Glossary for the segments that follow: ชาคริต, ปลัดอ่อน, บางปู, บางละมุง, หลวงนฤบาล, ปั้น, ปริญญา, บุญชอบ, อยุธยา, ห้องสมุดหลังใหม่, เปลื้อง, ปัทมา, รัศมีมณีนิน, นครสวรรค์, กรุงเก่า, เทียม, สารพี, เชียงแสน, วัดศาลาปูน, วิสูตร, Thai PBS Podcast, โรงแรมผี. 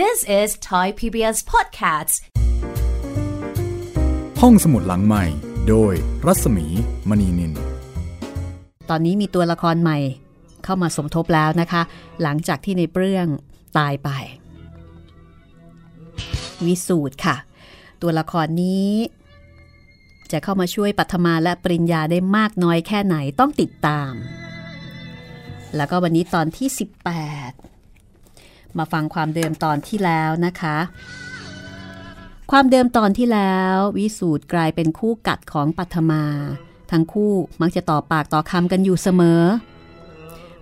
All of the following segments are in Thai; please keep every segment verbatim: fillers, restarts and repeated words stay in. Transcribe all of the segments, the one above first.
This is Thai พี บี เอส Podcast ห้องสมุดหลังใหม่โดยรัศมีมณีนินตอนนี้มีตัวละครใหม่เข้ามาสมทบแล้วนะคะหลังจากที่ในเรื่องตายไปวิสูตรค่ะตัวละครนี้จะเข้ามาช่วยปัทมาและปริญญาได้มากน้อยแค่ไหนต้องติดตามแล้วก็วันนี้ตอนที่สิบแปดมาฟังความเดิมตอนที่แล้วนะคะความเดิมตอนที่แล้ววิสูตรกลายเป็นคู่กัดของปัทมาทั้งคู่มักจะต่อปากต่อคำกันอยู่เสมอ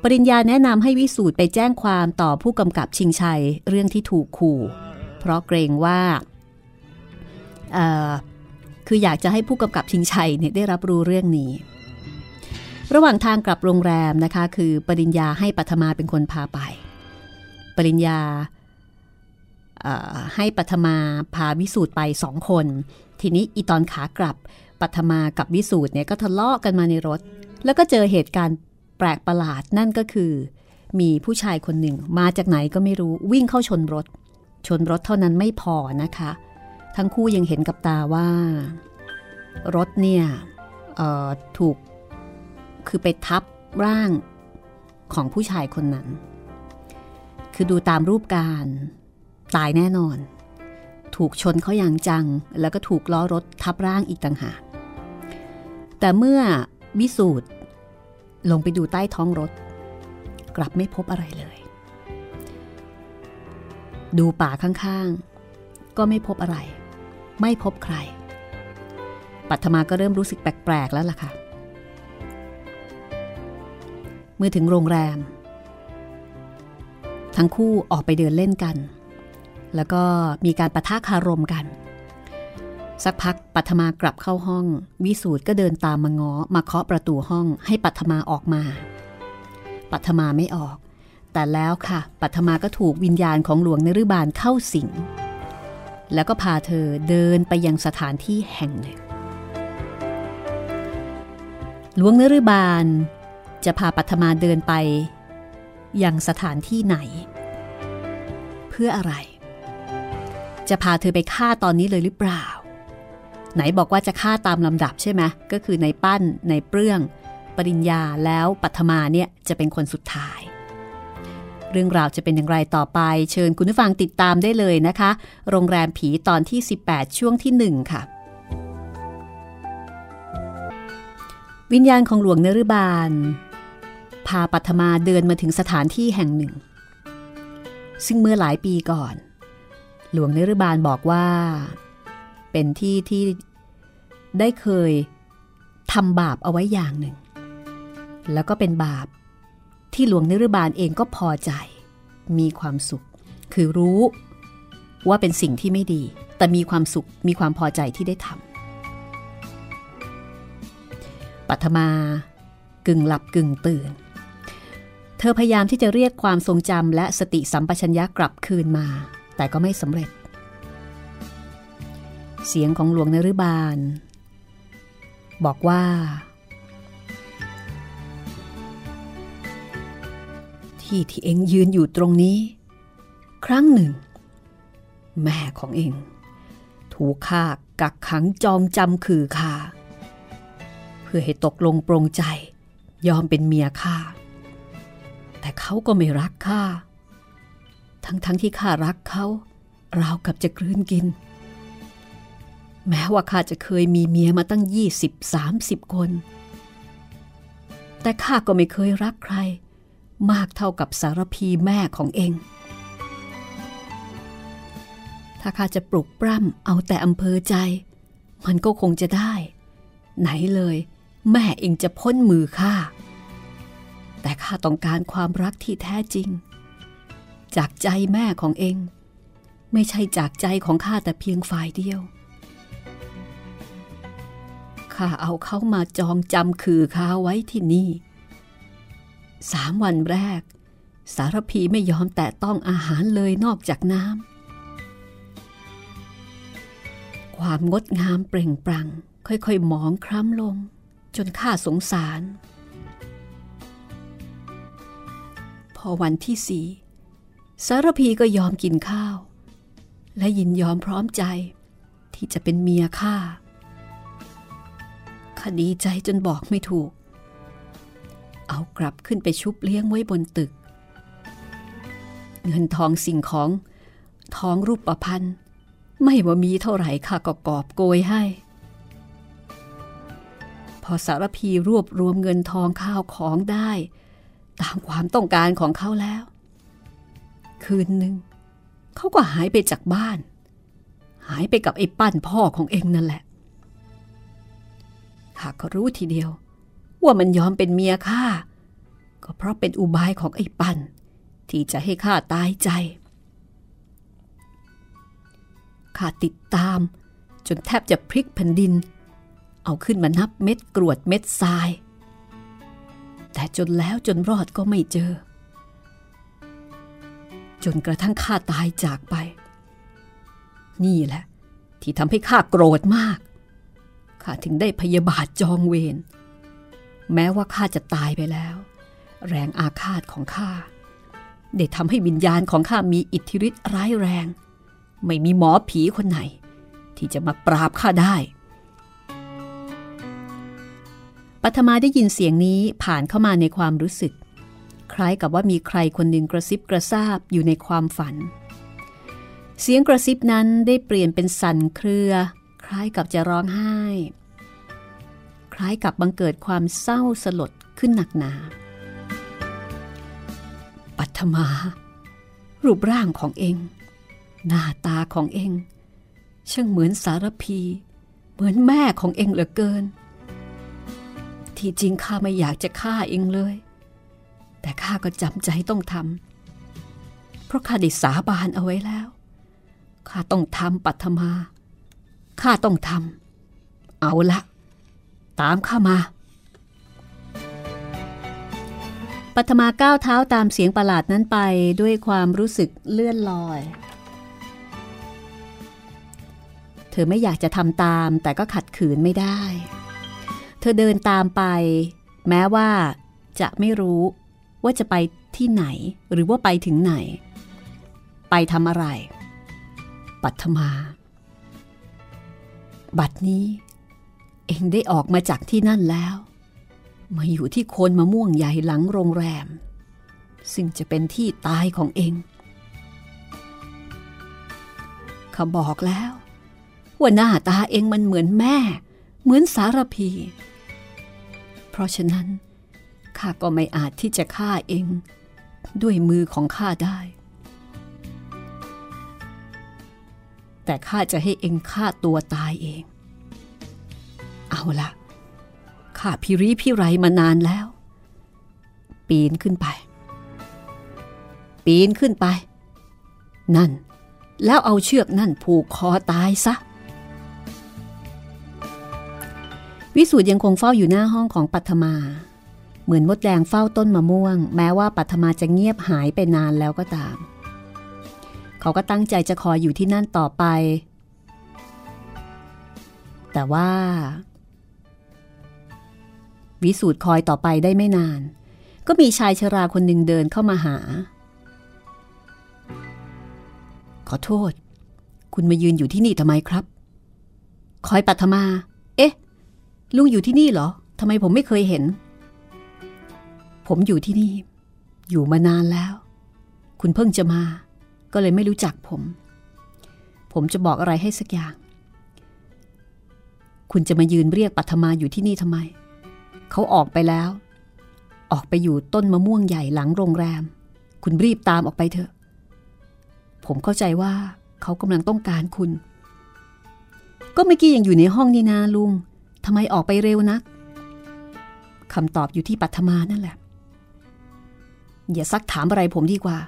ปริญญาแนะนำให้วิสูตรไปแจ้งความต่อผู้กำกับชิงชัยเรื่องที่ถูกขู่เพราะเกรงว่าเอ่อคืออยากจะให้ผู้กำกับชิงชัยเนี่ยได้รับรู้เรื่องนี้ระหว่างทางกลับโรงแรมนะคะคือปริญญาให้ปัทมาเป็นคนพาไปปริญญาให้ปัทมาพาวิสูตรไปสองคนทีนี้อีตอนขากลับปัทมากับวิสูตรเนี่ยก็ทะเลาะกันมาในรถแล้วก็เจอเหตุการณ์แปลกประหลาดนั่นก็คือมีผู้ชายคนหนึ่งมาจากไหนก็ไม่รู้วิ่งเข้าชนรถชนรถเท่านั้นไม่พอนะคะทั้งคู่ยังเห็นกับตาว่ารถเนี่ยถูกคือไปทับร่างของผู้ชายคนนั้นคือดูตามรูปการตายแน่นอนถูกชนเขาอย่างจังแล้วก็ถูกล้อรถทับร่างอีกต่างหากแต่เมื่อวิสูตรลงไปดูใต้ท้องรถกลับไม่พบอะไรเลยดูป่าข้างๆก็ไม่พบอะไรไม่พบใครปัทมาก็เริ่มรู้สึกแปลกๆแล้วล่ะค่ะเมื่อถึงโรงแรมทั้งคู่ออกไปเดินเล่นกันแล้วก็มีการปะทะคารมกันสักพักปัทมากลับเข้าห้องวิสูตรก็เดินตามมาง้อมาเคาะประตูห้องให้ปัทมาออกมาปัทมาไม่ออกแต่แล้วค่ะปัทมาก็ถูกวิญญาณของหลวงนฤบาลเข้าสิงแล้วก็พาเธอเดินไปยังสถานที่แห่งหนึ่งหลวงนฤบาลจะพาปัทมาเดินไปยังสถานที่ไหนเพื่ออะไรจะพาเธอไปฆ่าตอนนี้เลยหรือเปล่าไหนบอกว่าจะฆ่าตามลำดับใช่ไหมก็คือในปั้นในเปลื้องปริญญาแล้วปัทมาเนี่ยจะเป็นคนสุดท้ายเรื่องราวจะเป็นอย่างไรต่อไปเชิญคุณผู้ฟังติดตามได้เลยนะคะโรงแรมผีตอนที่สิบแปดช่วงที่หนึ่งค่ะวิญญาณของหลวงนฤบาลพาปัทมาเดินมาถึงสถานที่แห่งหนึ่งซึ่งเมื่อหลายปีก่อนหลวงนฤบาลบอกว่าเป็นที่ที่ได้เคยทำบาปเอาไว้อย่างหนึ่งแล้วก็เป็นบาปที่หลวงนฤบาลเองก็พอใจมีความสุขคือรู้ว่าเป็นสิ่งที่ไม่ดีแต่มีความสุขมีความพอใจที่ได้ทำปัทมากึ่งหลับกึ่งตื่นเธอพยายามที่จะเรียกความทรงจำและสติสัมปชัญญะกลับคืนมาแต่ก็ไม่สำเร็จเสียงของหลวงนฤบาลบอกว่าที่ที่เอ็งยืนอยู่ตรงนี้ครั้งหนึ่งแม่ของเอ็งถูกฆ่ากักขังจองจำคือข้าเพื่อให้ตกลงปรงใจยอมเป็นเมียข้าแต่เขาก็ไม่รักข้าทั้งทั้งที่ข้ารักเขาราวกับจะกลืนกินแม้ว่าข้าจะเคยมีเมียมาตั้งยี่สิบ สามสิบคนแต่ข้าก็ไม่เคยรักใครมากเท่ากับสารพีแม่ของเองถ้าข้าจะปลุกปล้ำเอาแต่อำเภอใจมันก็คงจะได้ไหนเลยแม่เองจะพ้นมือข้าแต่ข้าต้องการความรักที่แท้จริงจากใจแม่ของเองไม่ใช่จากใจของข้าแต่เพียงฝ่ายเดียวข้าเอาเขามาจองจำคือข้าไว้ที่นี่สามวันแรกสารพีไม่ยอมแตะต้องอาหารเลยนอกจากน้ำความงดงามเปล่งปลั่งค่อยๆหมองคล้ำลงจนข้าสงสารพอวันที่สี่ สารพีก็ยอมกินข้าวและยินยอมพร้อมใจที่จะเป็นเมียข้าข้าดีใจจนบอกไม่ถูกเอากลับขึ้นไปชุบเลี้ยงไว้บนตึกเงินทองสิ่งของทองรูปพรรณไม่ว่ามีเท่าไหร่ข้าก็กอบโกยให้พอสารพีรวบรวมเงินทองข้าวของได้ตามความต้องการของเขาแล้วคืนหนึ่งเขาก็หายไปจากบ้านหายไปกับไอ้ปั้นพ่อของเองนั่นแหละข้าก็รู้ทีเดียวว่ามันยอมเป็นเมียข้าก็เพราะเป็นอุบายของไอ้ปั้นที่จะให้ข้าตายใจข้าติดตามจนแทบจะพลิกแผ่นดินเอาขึ้นมานับเม็ดกรวดเม็ดทรายแต่จนแล้วจนรอดก็ไม่เจอจนกระทั่งข้าตายจากไปนี่แหละที่ทำให้ข้าโกรธมากข้าถึงได้พยาบาทจองเวรแม้ว่าข้าจะตายไปแล้วแรงอาฆาตของข้าได้ทำให้วิญญาณของข้ามีอิทธิฤทธิ์ร้ายแรงไม่มีหมอผีคนไหนที่จะมาปราบข้าได้ปัทมาได้ยินเสียงนี้ผ่านเข้ามาในความรู้สึกคล้ายกับว่ามีใครคนหนึ่งกระซิบกระซาบอยู่ในความฝันเสียงกระซิบนั้นได้เปลี่ยนเป็นสั่นเครือคล้ายกับจะร้องไห้คล้ายกับบังเกิดความเศร้าสลดขึ้นหนักหนาปัทมารูปร่างของเองหน้าตาของเองช่างเหมือนสารพีเหมือนแม่ของเองเหลือเกินที่จริงข้าไม่อยากจะฆ่าเองเลยแต่ข้าก็จำใจต้องทำเพราะข้าได้สาบานเอาไว้แล้วข้าต้องทำปัทมาข้าต้องทำเอาละตามข้ามาปัทมาก้าวเท้าตามเสียงประหลาดนั้นไปด้วยความรู้สึกเลื่อนลอยเธอไม่อยากจะทำตามแต่ก็ขัดขืนไม่ได้เธอเดินตามไปแม้ว่าจะไม่รู้ว่าจะไปที่ไหนหรือว่าไปถึงไหนไปทำอะไรปัทมาบัดนี้เองได้ออกมาจากที่นั่นแล้วมาอยู่ที่โคนมะม่วงใหญ่หลังโรงแรมซึ่งจะเป็นที่ตายของเองเขาบอกแล้วว่าหน้าตาเองมันเหมือนแม่เหมือนสารพีเพราะฉะนั้นข้าก็ไม่อาจที่จะฆ่าเองด้วยมือของข้าได้แต่ข้าจะให้เองฆ่าตัวตายเองเอาละข้าพิริพิไรมานานแล้วปีนขึ้นไปปีนขึ้นไปนั่นแล้วเอาเชือกนั่นผูกคอตายซะวิสูตรยังคงเฝ้าอยู่หน้าห้องของปัทมาเหมือนมดแดงเฝ้าต้นมะม่วงแม้ว่าปัทมาจะเงียบหายไปนานแล้วก็ตามเขาก็ตั้งใจจะคอยอยู่ที่นั่นต่อไปแต่ว่าวิสูตรคอยต่อไปได้ไม่นานก็มีชายชราคนหนึ่งเดินเข้ามาหาขอโทษคุณมายืนอยู่ที่นี่ทำไมครับคอยปัทมาเอ๊ะลุงอยู่ที่นี่เหรอทำไมผมไม่เคยเห็นผมอยู่ที่นี่อยู่มานานแล้วคุณเพิ่งจะมาก็เลยไม่รู้จักผมผมจะบอกอะไรให้สักอย่างคุณจะมายืนเรียกปัทมาอยู่ที่นี่ทำไมเขาออกไปแล้วออกไปอยู่ต้นมะม่วงใหญ่หลังโรงแรมคุณรีบตามออกไปเถอะผมเข้าใจว่าเขากำลังต้องการคุณก็เมื่อกี้ยังอยู่ในห้องนี่นาลุงทำไมออกไปเร็วนักคำตอบอยู่ที่ปัทมานั่นแหละอย่าซักถามอะไรผมดีกว่า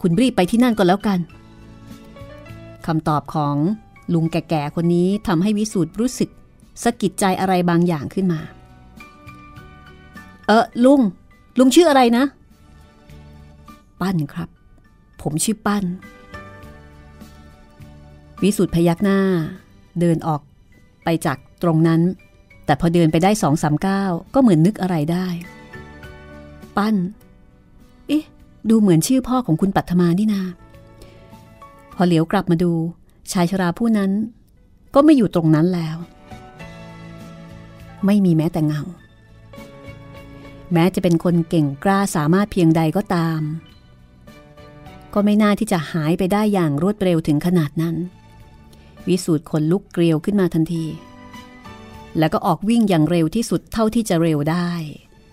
คุณรีบไปที่นั่นก็แล้วกันคำตอบของลุงแก่ๆคนนี้ทำให้วิสูตรรู้สึกสะกิดใจอะไรบางอย่างขึ้นมาเออลุงลุงชื่ออะไรนะปั้นครับผมชื่อปั้นวิสูตรพยักหน้าเดินออกไปจากตรงนั้นแต่พอเดินไปได้ สองสาม เก้าก็เหมือนนึกอะไรได้ปั้นเอ๊ะ ดูเหมือนชื่อพ่อของคุณปัทมานี่นาพอเหลียวกลับมาดูชายชราผู้นั้นก็ไม่อยู่ตรงนั้นแล้วไม่มีแม้แต่เงาแม้จะเป็นคนเก่งกล้าสามารถเพียงใดก็ตามก็ไม่น่าที่จะหายไปได้อย่างรวดเร็วถึงขนาดนั้นวิสูตรขนลุกเกลียวขึ้นมาทันทีแล้วก็ออกวิ่งอย่างเร็วที่สุดเท่าที่จะเร็วได้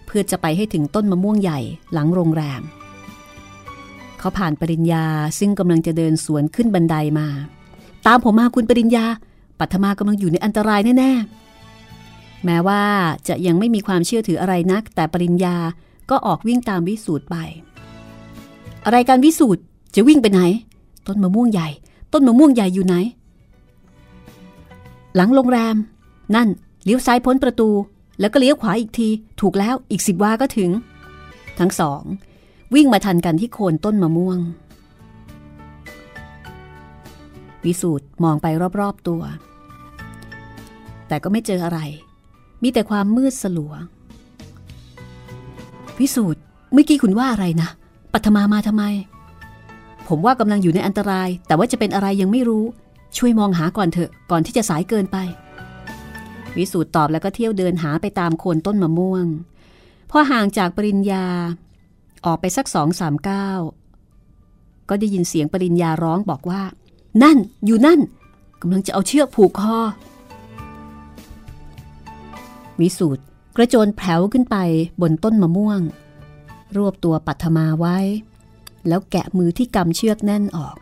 เพื่อจะไปให้ถึงต้นมะม่วงใหญ่หลังโรงแรมเขาผ่านปริญญาซึ่งกำลังจะเดินสวนขึ้นบันไดมาตามผมมาคุณปริญญาปัทมากำลังอยู่ในอันตรายแน่ๆแม้ว่าจะยังไม่มีความเชื่อถืออะไรนักแต่ปริญญาก็ออกวิ่งตามวิสูตรไปอะไรกันวิสูตรจะวิ่งไปไหนต้นมะม่วงใหญ่ต้นมะม่วงใหญ่อยู่ไหนหลังโรงแรมนั่นเลี้ยวซ้ายพ้นประตูแล้วก็เลี้ยวขวาอีกทีถูกแล้วอีกสิบวาก็ถึงทั้งสองวิ่งมาทันกันที่โคนต้นมะม่วงวิสูตรมองไปรอบๆตัวแต่ก็ไม่เจออะไรมีแต่ความมืดสลัววิสูตรเมื่อกี้คุณว่าอะไรนะปัทมามาทำไมผมว่ากำลังอยู่ในอันตรายแต่ว่าจะเป็นอะไรยังไม่รู้ช่วยมองหาก่อนเถอะก่อนที่จะสายเกินไปวิสูตรตอบแล้วก็เที่ยวเดินหาไปตามโคนต้นมะม่วงพอห่างจากปริญญาออกไปสัก สองสามเก้า ก็ได้ยินเสียงปริญญาร้องบอกว่านั่นอยู่นั่นกำลังจะเอาเชือกผูกคอวิสูตรกระโจนแผลวขึ้นไปบนต้นมะม่วงรวบตัวปัทมาไว้แล้วแกะมือที่กำเชือกแน่นออก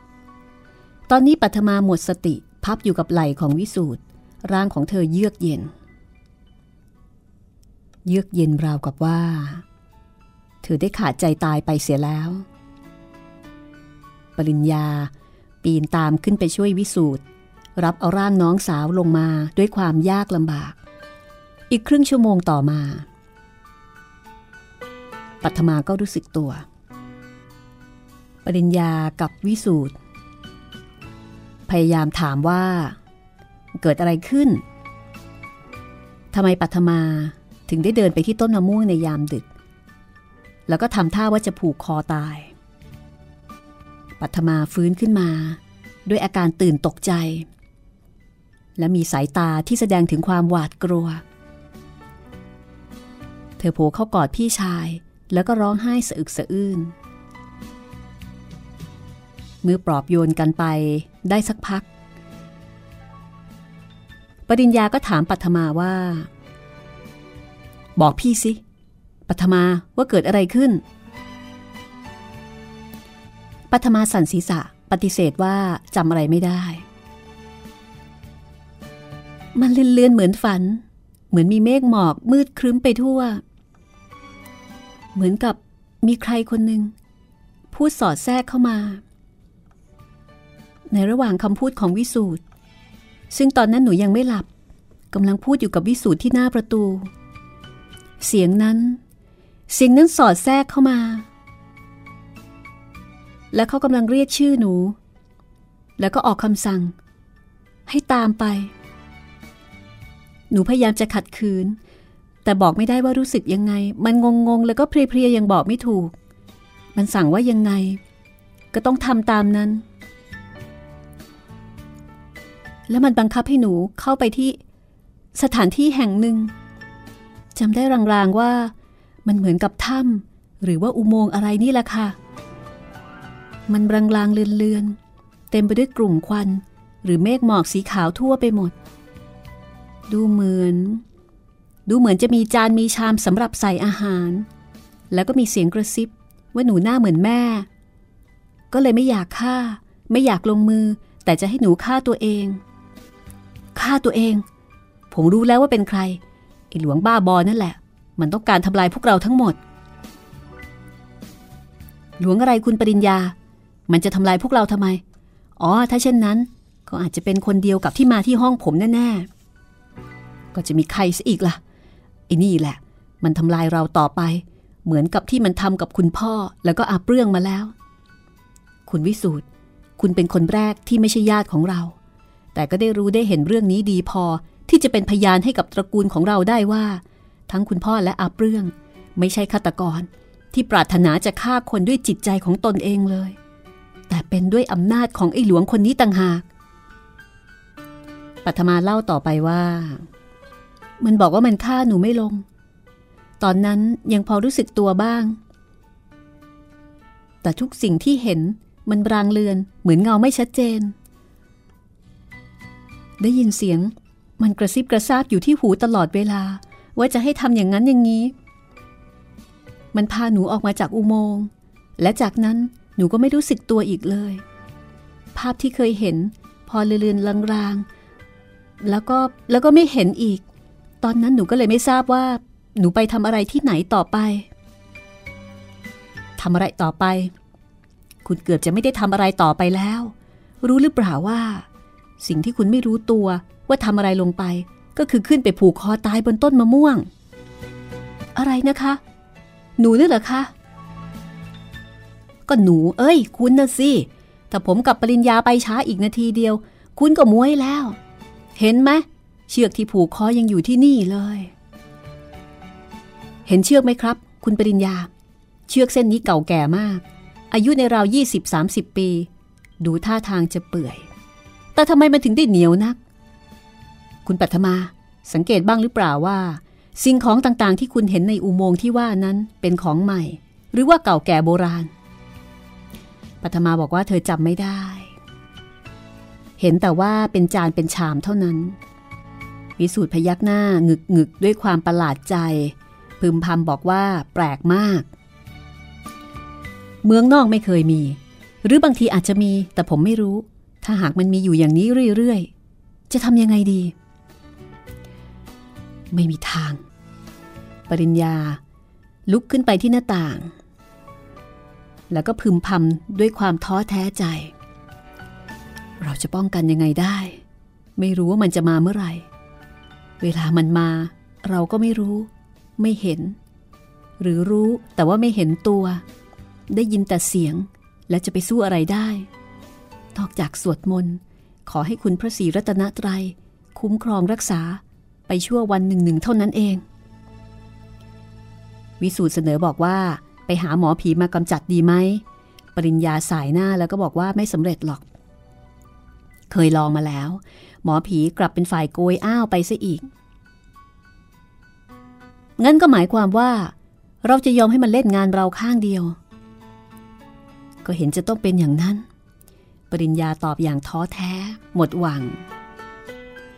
ตอนนี้ปัทมาหมดสติพับอยู่กับไหล่ของวิสูตรร่างของเธอเยือกเย็นเยือกเย็นราวกับว่าเธอได้ขาดใจตายไปเสียแล้วปริญญาปีนตามขึ้นไปช่วยวิสูตรรับเอาร่างน้องสาวลงมาด้วยความยากลำบากอีกครึ่งชั่วโมงต่อมาปัทมาก็รู้สึกตัวปริญญากับวิสูตรพยายามถามว่าเกิดอะไรขึ้นทำไมปัทมาถึงได้เดินไปที่ต้นมะม่วงในยามดึกแล้วก็ทำท่าว่าจะผูกคอตายปัทมาฟื้นขึ้นมาด้วยอาการตื่นตกใจและมีสายตาที่แสดงถึงความหวาดกลัวเธอโผล่เข้ากอดพี่ชายแล้วก็ร้องไห้สะอึกสะอื้นมือปลอบโยนกันไปได้สักพักปริญญาก็ถามปัทมาว่าบอกพี่สิปัทมาว่าเกิดอะไรขึ้นปัทมาสั่นศีรษะปฏิเสธว่าจำอะไรไม่ได้มันเลื่อนๆเหมือนฝันเหมือนมีเมฆหมอกมืดครึ้มไปทั่วเหมือนกับมีใครคนหนึ่งพูดสอดแทรกเข้ามาในระหว่างคำพูดของวิสูตรซึ่งตอนนั้นหนูยังไม่หลับกำลังพูดอยู่กับวิสูตรที่หน้าประตูเสียงนั้นเสียงนั้นสอดแทรกเข้ามาและเขากำลังเรียกชื่อหนูแล้วก็ออกคำสั่งให้ตามไปหนูพยายามจะขัดขืนแต่บอกไม่ได้ว่ารู้สึกยังไงมันงงๆแล้วก็เพลียๆยังบอกไม่ถูกมันสั่งว่ายังไงก็ต้องทำตามนั้นแล้วมันบังคับให้หนูเข้าไปที่สถานที่แห่งหนึ่งจำได้รางๆว่ามันเหมือนกับถ้ำหรือว่าอุโมงค์อะไรนี่แหละค่ะมันรางๆเลือนๆเต็มไปด้วยกลุ่มควันหรือเมฆหมอกสีขาวทั่วไปหมดดูเหมือนดูเหมือนจะมีจานมีชามสำหรับใส่อาหารแล้วก็มีเสียงกระซิบว่าหนูหน้าเหมือนแม่ก็เลยไม่อยากฆ่าไม่อยากลงมือแต่จะให้หนูฆ่าตัวเองฆ่าตัวเองผมรู้แล้วว่าเป็นใครไอ้หลวงบ้าบอนั่นแหละมันต้องการทำลายพวกเราทั้งหมดหลวงอะไรคุณปริญญามันจะทำลายพวกเราทำไมอ๋อถ้าเช่นนั้นก็อาจจะเป็นคนเดียวกับที่มาที่ห้องผมแน่ๆก็จะมีใครซะอีกล่ะไอ้นี่แหละมันทำลายเราต่อไปเหมือนกับที่มันทำกับคุณพ่อแล้วก็อาเปรื่องมาแล้วคุณวิสูตรคุณเป็นคนแรกที่ไม่ใช่ญาติของเราแต่ก็ได้รู้ได้เห็นเรื่องนี้ดีพอที่จะเป็นพยานให้กับตระกูลของเราได้ว่าทั้งคุณพ่อและอาเปรื่องไม่ใช่ฆาตกร ที่ปรารถนาจะฆ่าคนด้วยจิตใจของตนเองเลยแต่เป็นด้วยอำนาจของไอ้หลวงคนนี้ต่างหากปัทมาเล่าต่อไปว่ามันบอกว่ามันฆ่าหนูไม่ลงตอนนั้นยังพอรู้สึกตัวบ้างแต่ทุกสิ่งที่เห็นมันรางเลือนเหมือนเงาไม่ชัดเจนได้ยินเสียงมันกระซิบกระซาบอยู่ที่หูตลอดเวลาว่าจะให้ทำอย่างนั้นอย่างนี้มันพาหนูออกมาจากอุโมงค์และจากนั้นหนูก็ไม่รู้สึกตัวอีกเลยภาพที่เคยเห็นพอเลือนๆลางๆแล้วก็แล้วก็ไม่เห็นอีกตอนนั้นหนูก็เลยไม่ทราบว่าหนูไปทำอะไรที่ไหนต่อไปทำอะไรต่อไปคุณเกือบจะไม่ได้ทำอะไรต่อไปแล้วรู้หรือเปล่าว่าสิ่งที่คุณไม่รู้ตัวว่าทำอะไรลงไปก็คือขึ้นไปผูกคอตายบนต้นมะม่วงอะไรนะคะหนูนี่เหรอคะก็หนูเอ้ยคุณน่ะสิถ้าผมกับปริญญาไปช้าอีกนาทีเดียวคุณก็ม้วยแล้วเห็นไหมเชือกที่ผูกคอยังอยู่ที่นี่เลยเห็นเชือกไหมครับคุณปริญญาเชือกเส้นนี้เก่าแก่มากอายุในราวยี่สิบสามสิบปีดูท่าทางจะเปื่อยแต่ทำไมมันถึงได้เหนียวนักคุณปัทมาสังเกตบ้างหรือเปล่าว่าสิ่งของต่างๆที่คุณเห็นในอุโมงค์ที่ว่านั้นเป็นของใหม่หรือว่าเก่าแก่โบราณปัทมาบอกว่าเธอจำไม่ได้เห็นแต่ว่าเป็นจานเป็นชามเท่านั้นวิสูตรพยักหน้างึกงึกด้วยความประหลาดใจพึมพำบอกว่าแปลกมากเมืองนอกไม่เคยมีหรือบางทีอาจจะมีแต่ผมไม่รู้ถ้าหากมันมีอยู่อย่างนี้เรื่อยๆจะทำยังไงดีไม่มีทางปริญญาลุกขึ้นไปที่หน้าต่างแล้วก็พึมพำด้วยความท้อแท้ใจเราจะป้องกันยังไงได้ไม่รู้ว่ามันจะมาเมื่อไหร่เวลามันมาเราก็ไม่รู้ไม่เห็นหรือรู้แต่ว่าไม่เห็นตัวได้ยินแต่เสียงและจะไปสู้อะไรได้นอกจากสวดมนต์ขอให้คุณพระศรีรัตนตรัยคุ้มครองรักษาไปชั่ววันหนึ่งหนึ่งเท่านั้นเองวิสูตรเสนอบอกว่าไปหาหมอผีมากำจัดดีไหมปริญญาสายหน้าแล้วก็บอกว่าไม่สำเร็จหรอกเคยลองมาแล้วหมอผีกลับเป็นฝ่ายโกยอ้าวไปซะอีกงั้นก็หมายความว่าเราจะยอมให้มันเล่นงานเราข้างเดียวก็เห็นจะต้องเป็นอย่างนั้นปริญญาตอบอย่างท้อแท้หมดหวัง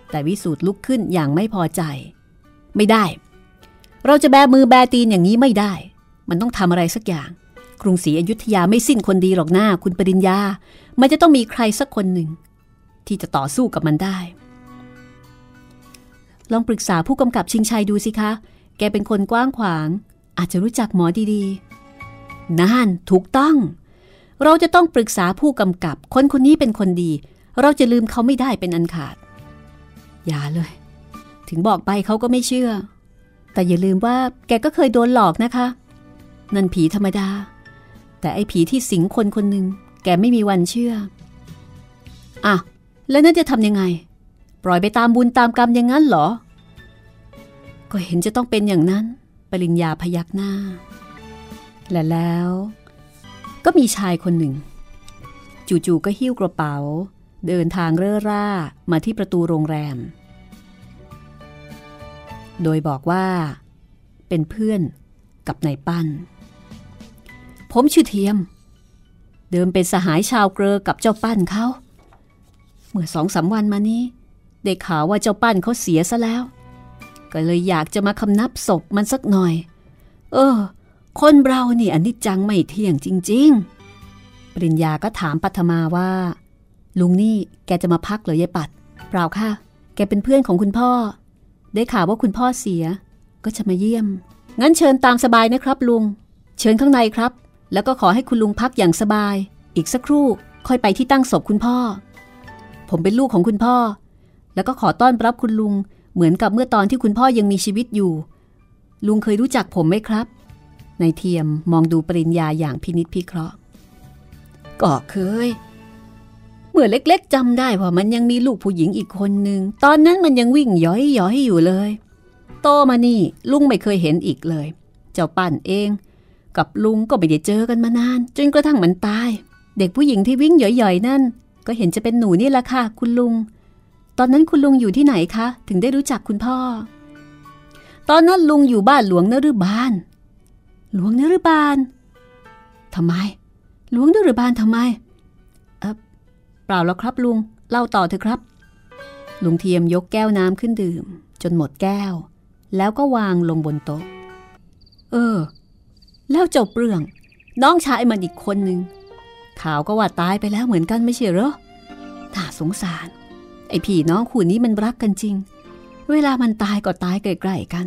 แต่วิสูตรลุกขึ้นอย่างไม่พอใจไม่ได้เราจะแบมือแบตีนอย่างนี้ไม่ได้มันต้องทำอะไรสักอย่างกรุงศรีอยุธยาไม่สิ้นคนดีหรอกหน้าคุณปริญญามันจะต้องมีใครสักคนหนึ่งที่จะต่อสู้กับมันได้ลองปรึกษาผู้กำกับชิงชัยดูสิคะแกเป็นคนกว้างขวางอาจจะรู้จักหมอดีๆนั่นถูกต้องเราจะต้องปรึกษาผู้กำกับคนคนนี้เป็นคนดีเราจะลืมเขาไม่ได้เป็นอันขาดอย่าเลยถึงบอกไปเขาก็ไม่เชื่อแต่อย่าลืมว่าแกก็เคยโดนหลอกนะคะนั่นผีธรรมดาแต่ไอ้ผีที่สิงคนคนหนึ่งแกไม่มีวันเชื่ออ่ะแล้วนั่นจะทำยังไงปล่อยไปตามบุญตามกรรมอย่างนั้นเหรอก็เห็นจะต้องเป็นอย่างนั้นปริญญาพยักหน้าและแล้วก็มีชายคนหนึ่งจู่ๆก็หิ้วกระเป๋าเดินทางเร่อร่ามาที่ประตูโรงแรมโดยบอกว่าเป็นเพื่อนกับนายปั้นผมชื่อเทียมเดิมเป็นสหายชาวเกลอกับเจ้าปั้นเขาเมื่อสองสามวันมานี้ได้ข่าวว่าเจ้าปั้นเขาเสียซะแล้วก็เลยอยากจะมาคำนับศพมันสักหน่อยเออคนเรานี่อนิจจังไม่เที่ยงจริงๆปริญญาก็ถามปัทมาว่าลุงนี่แกจะมาพักเหรอยายปัดเปล่าค่ะแกเป็นเพื่อนของคุณพ่อได้ข่าวว่าคุณพ่อเสียก็จะมาเยี่ยมงั้นเชิญตามสบายนะครับลุงเชิญข้างในครับแล้วก็ขอให้คุณลุงพักอย่างสบายอีกสักครู่ค่อยไปที่ตั้งศพคุณพ่อผมเป็นลูกของคุณพ่อแล้วก็ขอต้อนรับคุณลุงเหมือนกับเมื่อตอนที่คุณพ่อยังมีชีวิตอยู่ลุงเคยรู้จักผมไหมครับนายเทียมมองดูปริญญาอย่างพินิจพิเคราะห์ก็เคยเมื่อเล็กๆจำได้ว่ามันยังมีลูกผู้หญิงอีกคนนึงตอนนั้นมันยังวิ่งย้อยๆอยู่เลยโตมานี่ลุงไม่เคยเห็นอีกเลยเจ้าปั้นเอง กับลุงก็ไม่ได้เจอกันมานานจนกระทั่งมันตายเด็กผู้หญิงที่วิ่งย่อยๆนั่นก็เห็นจะเป็นหนูนี่แหละค่ะคุณลุงตอนนั้นคุณลุงอยู่ที่ไหนคะถึงได้รู้จักคุณพ่อตอนนั้นลุงอยู่บ้านหลวงนฤบาลหลวงนฤบาลทำไมหลวงนฤบาลทำไมเออเปล่าแล้วครับลุงเล่าต่อเถอะครับลุงเทียมยกแก้วน้ำขึ้นดื่มจนหมดแก้วแล้วก็วางลงบนโต๊ะเออแล้วเจ้าเปลืองน้องชายมันอีกคนนึงข่าวก็ว่าตายไปแล้วเหมือนกันไม่ใช่เหรอน่าสงสารไอ้พี่น้องคู่นี้มันรักกันจริงเวลามันตายก็ตายใกล้ๆกัน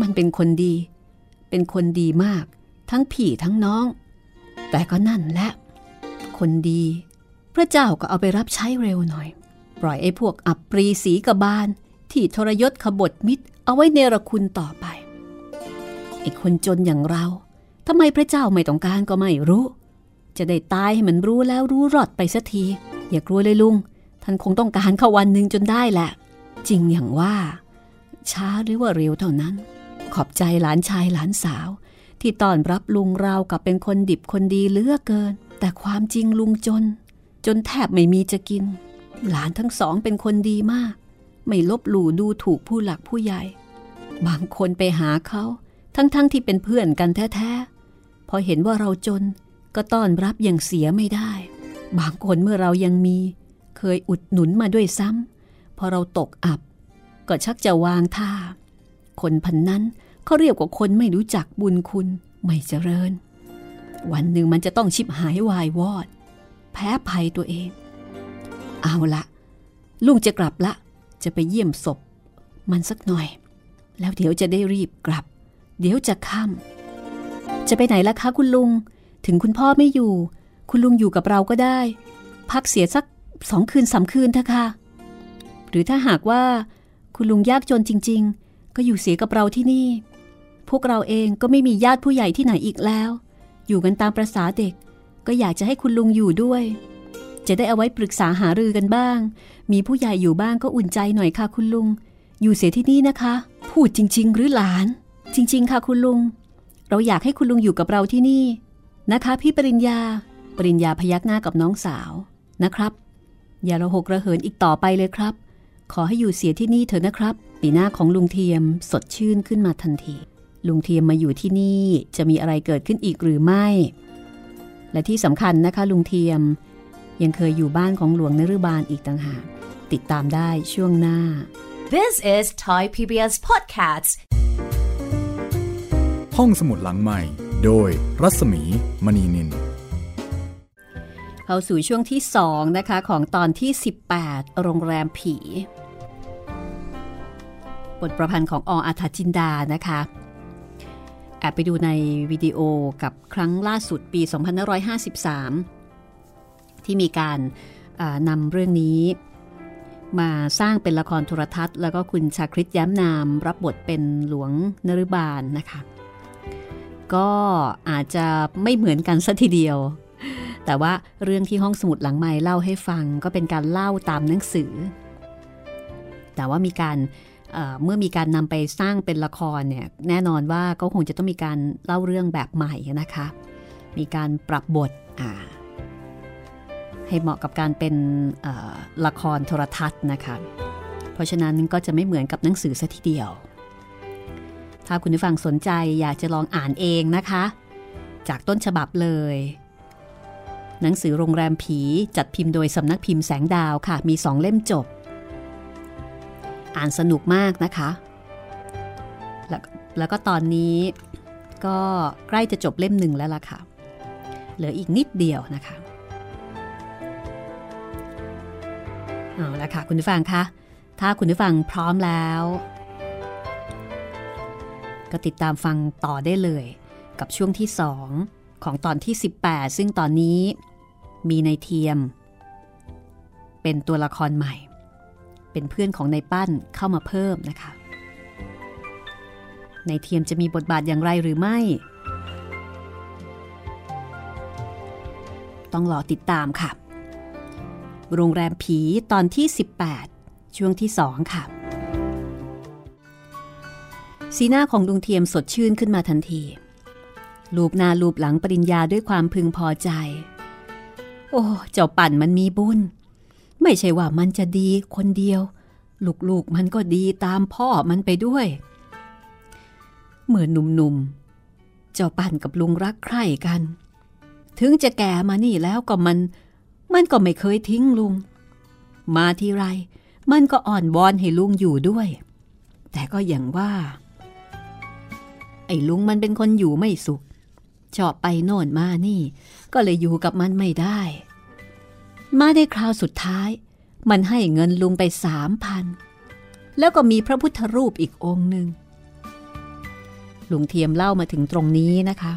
มันเป็นคนดีเป็นคนดีมากทั้งพี่ทั้งน้องแต่ก็นั่นแหละคนดีพระเจ้าก็เอาไปรับใช้เร็วหน่อยปล่อยไอ้พวกอับปรีศีกบาลที่ทรยศขบฏมิตรเอาไว้เนรคุณต่อไปไอ้คนจนอย่างเราทำไมพระเจ้าไม่ต้องการก็ไม่รู้จะได้ตายให้มันรู้แล้วรู้รอดไปสักทีอย่ากลัวเลยลุงท่านคงต้องการเข้าวันหนึ่งจนได้แหละจริงอย่างว่าช้าหรือว่าเร็วเท่านั้นขอบใจหลานชายหลานสาวที่ต้อนรับลุงเรากับเป็นคนดิบคนดีเหลือเกินแต่ความจริงลุงจนจนแทบไม่มีจะกินหลานทั้งสองเป็นคนดีมากไม่ลบหลู่ดูถูกผู้หลักผู้ใหญ่บางคนไปหาเขาทั้งๆที่เป็นเพื่อนกันแท้ๆพอเห็นว่าเราจนก็ต้อนรับอย่างเสียไม่ได้บางคนเมื่อเรายังมีเคยอุดหนุนมาด้วยซ้ำพอเราตกอับก็ชักจะวางท่าคนพันนั้นเขาเรียกว่าคนไม่รู้จักบุญคุณไม่เจริญวันหนึ่งมันจะต้องชิบหายวายวอดแพ้ภัยตัวเองเอาละลุงจะกลับละจะไปเยี่ยมศพมันสักหน่อยแล้วเดี๋ยวจะได้รีบกลับเดี๋ยวจะค่ำจะไปไหนล่ะคะคุณลุงถึงคุณพ่อไม่อยู่คุณลุงอยู่กับเราก็ได้พักเสียสักสองคืนสามคืนเถอะค่ะหรือถ้าหากว่าคุณลุงยากจนจริงๆก็อยู่เสียกับเราที่นี่พวกเราเองก็ไม่มีญาติผู้ใหญ่ที่ไหนอีกแล้วอยู่กันตามประสาเด็กก็อยากจะให้คุณลุงอยู่ด้วยจะได้เอาไว้ปรึกษาหารือกันบ้างมีผู้ใหญ่อยู่บ้างก็อุ่นใจหน่อยค่ะคุณลุงอยู่เสียที่นี่นะคะพูดจริงๆหรือหลานจริงๆค่ะคุณลุงเราอยากให้คุณลุงอยู่กับเราที่นี่นะคะพี่ปริญญาปริญญาพยักหน้ากับน้องสาวนะครับอย่าระหกระเหินอีกต่อไปเลยครับขอให้อยู่เสียที่นี่เถอะนะครับปีหน้าของลุงเทียมสดชื่นขึ้นมาทันทีลุงเทียมมาอยู่ที่นี่จะมีอะไรเกิดขึ้นอีกหรือไม่และที่สำคัญนะคะลุงเทียมยังเคยอยู่บ้านของหลวงนฤบาลอีกต่างหากติดตามได้ช่วงหน้า This is Thai พี บี เอส Podcast ห้องสมุดหลังใหม่โดยรัศมีมณีนินเข้าสู่ช่วงที่สองนะคะของตอนที่สิบแปดโรงแรมผีบทประพันธ์ของอ.อรรถจินดานะคะแอบไปดูในวิดีโอกับครั้งล่าสุดปีสองพันห้าร้อยห้าสิบสามที่มีการนำเรื่องนี้มาสร้างเป็นละครโทรทัศน์แล้วก็คุณชาคริตย้ำนามรับบทเป็นหลวงนฤบาลนะคะก็อาจจะไม่เหมือนกันซะทีเดียวแต่ว่าเรื่องที่ห้องสมุดหลังไมค์เล่าให้ฟังก็เป็นการเล่าตามหนังสือแต่ว่ามีการเ, เมื่อมีการนำไปสร้างเป็นละครเนี่ยแน่นอนว่าก็คงจะต้องมีการเล่าเรื่องแบบใหม่นะคะมีการปรับบทให้เหมาะกับการเป็นละครโทรทัศน์นะคะเพราะฉะนั้นก็จะไม่เหมือนกับหนังสือซะทีเดียวถ้าคุณผู้ฟังสนใจอยากจะลองอ่านเองนะคะจากต้นฉบับเลยหนังสือโรงแรมผีจัดพิมพ์โดยสำนักพิมพ์แสงดาวค่ะมีสองเล่มจบอ่านสนุกมากนะคะแ ล, แล้วก็ตอนนี้ก็ใกล้จะจบเล่มหนึ่งแล้วล่ะค่ะเหลืออีกนิดเดียวนะคะเอาละค่ะคุณผู้ฟังคะถ้าคุณผู้ฟังพร้อมแล้วก็ติดตามฟังต่อได้เลยกับช่วงที่สองของตอนที่สิบแปดซึ่งตอนนี้มีนายเทียมเป็นตัวละครใหม่เป็นเพื่อนของนายปั้นเข้ามาเพิ่มนะคะนายเทียมจะมีบทบาทอย่างไรหรือไม่ต้องรอติดตามค่ะโรงแรมผีตอนที่สิบแปดช่วงที่สองค่ะสีหน้าของลุงเทียมสดชื่นขึ้นมาทันที ลูบหน้าลูบหลังปริญญาด้วยความพึงพอใจโอ้เจ้าปั่นมันมีบุญไม่ใช่ว่ามันจะดีคนเดียวลูกๆมันก็ดีตามพ่อมันไปด้วยเหมือนหนุ่มๆเจ้าปั่นกับลุงรักใคร่กันถึงจะแก่มานี่แล้วก็มันมันก็ไม่เคยทิ้งลุงมาทีไรมันก็อ่อนวอนให้ลุงอยู่ด้วยแต่ก็อย่างว่าไอ้ลุงมันเป็นคนอยู่ไม่สุขชอบไปโน่นมานี่ก็เลยอยู่กับมันไม่ได้มาได้คราวสุดท้ายมันให้เงินลุงไปสามพันแล้วก็มีพระพุทธรูปอีกองค์หนึ่งลุงเทียมเล่ามาถึงตรงนี้นะคะ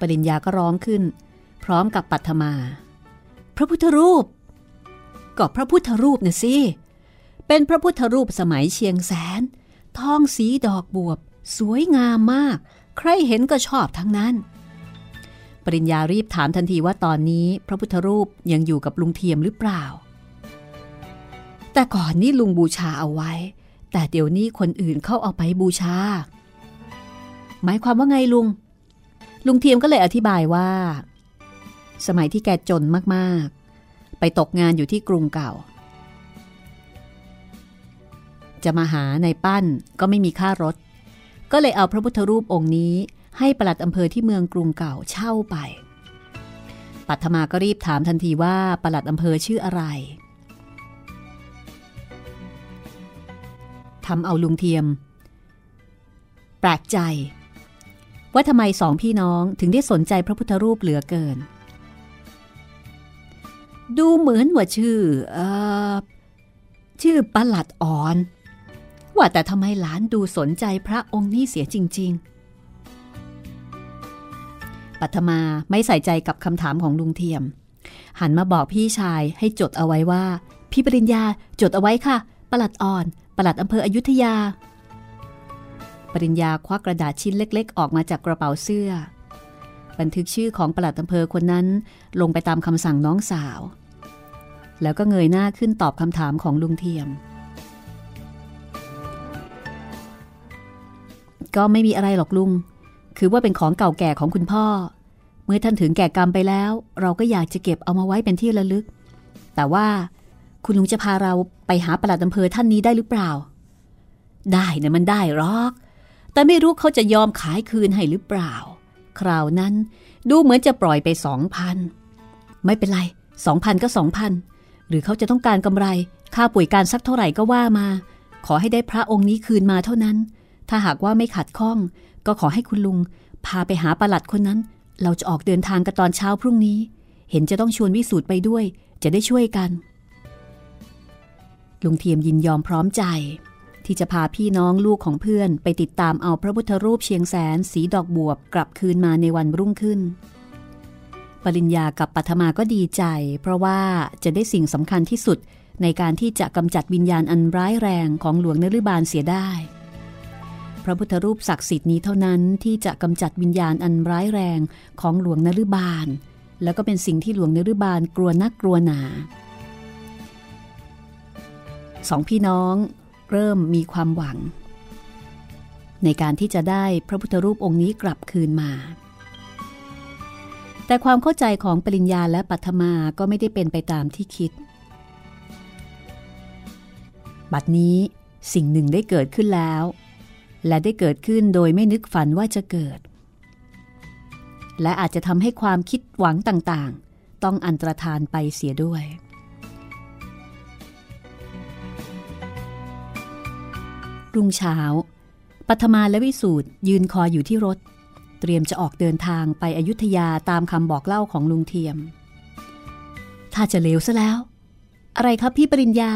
ปริญญาก็ร้องขึ้นพร้อมกับปัทมาพระพุทธรูปก็พระพุทธรูปนะสิเป็นพระพุทธรูปสมัยเชียงแสนทองสีดอกบวบสวยงามมากใครเห็นก็ชอบทั้งนั้นปริญญารีบถามทันทีว่าตอนนี้พระพุทธรูปยังอยู่กับลุงเทียมหรือเปล่าแต่ก่อนนี้ลุงบูชาเอาไว้แต่เดี๋ยวนี้คนอื่นเข้าเอาไปบูชาหมายความว่าไงลุงลุงเทียมก็เลยอธิบายว่าสมัยที่แกจนมากๆไปตกงานอยู่ที่กรุงเก่าจะมาหาในปั้นก็ไม่มีค่ารถก็เลยเอาพระพุทธรูปองค์นี้ให้ปลัดอำเภอที่เมืองกรุงเก่าเช่าไปปัทมาก็รีบถามทันทีว่าปลัดอำเภอชื่ออะไรทำเอาลุงเทียมแปลกใจว่าทำไมสองพี่น้องถึงได้สนใจพระพุทธรูปเหลือเกินดูเหมือนว่าชื่อเอ่อชื่อปลัดอ่อนว่าแต่ทำไมหลานดูสนใจพระองค์นี้เสียจริงๆปัทมาไม่ใส่ใจกับคำถามของลุงเทียมหันมาบอกพี่ชายให้จดเอาไว้ว่าพี่ปริญญาจดเอาไว้ค่ะปลัดอ่อนปลัดอำเภออยุธยาปริญญาควักกระดาษชิ้นเล็กๆออกมาจากกระเป๋าเสื้อบันทึกชื่อของปลัดอำเภอคนนั้นลงไปตามคำสั่งน้องสาวแล้วก็เงยหน้าขึ้นตอบคำถามของลุงเทียมก็ไม่มีอะไรหรอกลุงคือว่าเป็นของเก่าแก่ของคุณพ่อเมื่อท่านถึงแก่กรรมไปแล้วเราก็อยากจะเก็บเอามาไว้เป็นที่ระลึกแต่ว่าคุณลุงจะพาเราไปหาปลัดอำเภอท่านนี้ได้หรือเปล่าได้นะมันได้หรอกแต่ไม่รู้เขาจะยอมขายคืนให้หรือเปล่าคราวนั้นดูเหมือนจะปล่อยไปสองพันไม่เป็นไรสองพันก็สองพันหรือเขาจะต้องการกำไรค่าป่วยการสักเท่าไหร่ก็ว่ามาขอให้ได้พระองค์นี้คืนมาเท่านั้นถ้าหากว่าไม่ขัดข้องก็ขอให้คุณลุงพาไปหาปลัดคนนั้นเราจะออกเดินทางกันตอนเช้าพรุ่งนี้เห็นจะต้องชวนวิสูตรไปด้วยจะได้ช่วยกันลุงเทียมยินยอมพร้อมใจที่จะพาพี่น้องลูกของเพื่อนไปติดตามเอาพระพุทธรูปเชียงแสนสีดอกบวบกลับคืนมาในวันรุ่งขึ้นปริญญากับปัทมาก็ดีใจเพราะว่าจะได้สิ่งสำคัญที่สุดในการที่จะกำจัดวิญญาณอันร้ายแรงของหลวงนฤบาลเสียได้พระพุทธรูปศักดิ์สิทธิ์นี้เท่านั้นที่จะกำจัดวิญญาณอันร้ายแรงของหลวงนฤบาลแล้วก็เป็นสิ่งที่หลวงนฤบาลกลัวนักกลัวหนาสองพี่น้องเริ่มมีความหวังในการที่จะได้พระพุทธรูปองค์นี้กลับคืนมาแต่ความเข้าใจของปริญญาและปัทมาก็ไม่ได้เป็นไปตามที่คิดบัดนี้สิ่งหนึ่งได้เกิดขึ้นแล้วและได้เกิดขึ้นโดยไม่นึกฝันว่าจะเกิดและอาจจะทำให้ความคิดหวังต่างๆต้องอันตรธานไปเสียด้วยรุ่งเช้าปัทมาและวิสูตรยืนคอยอยู่ที่รถเตรียมจะออกเดินทางไปอยุธยาตามคำบอกเล่าของลุงเทียมถ้าจะเลวซะแล้วอะไรครับพี่ปริญญา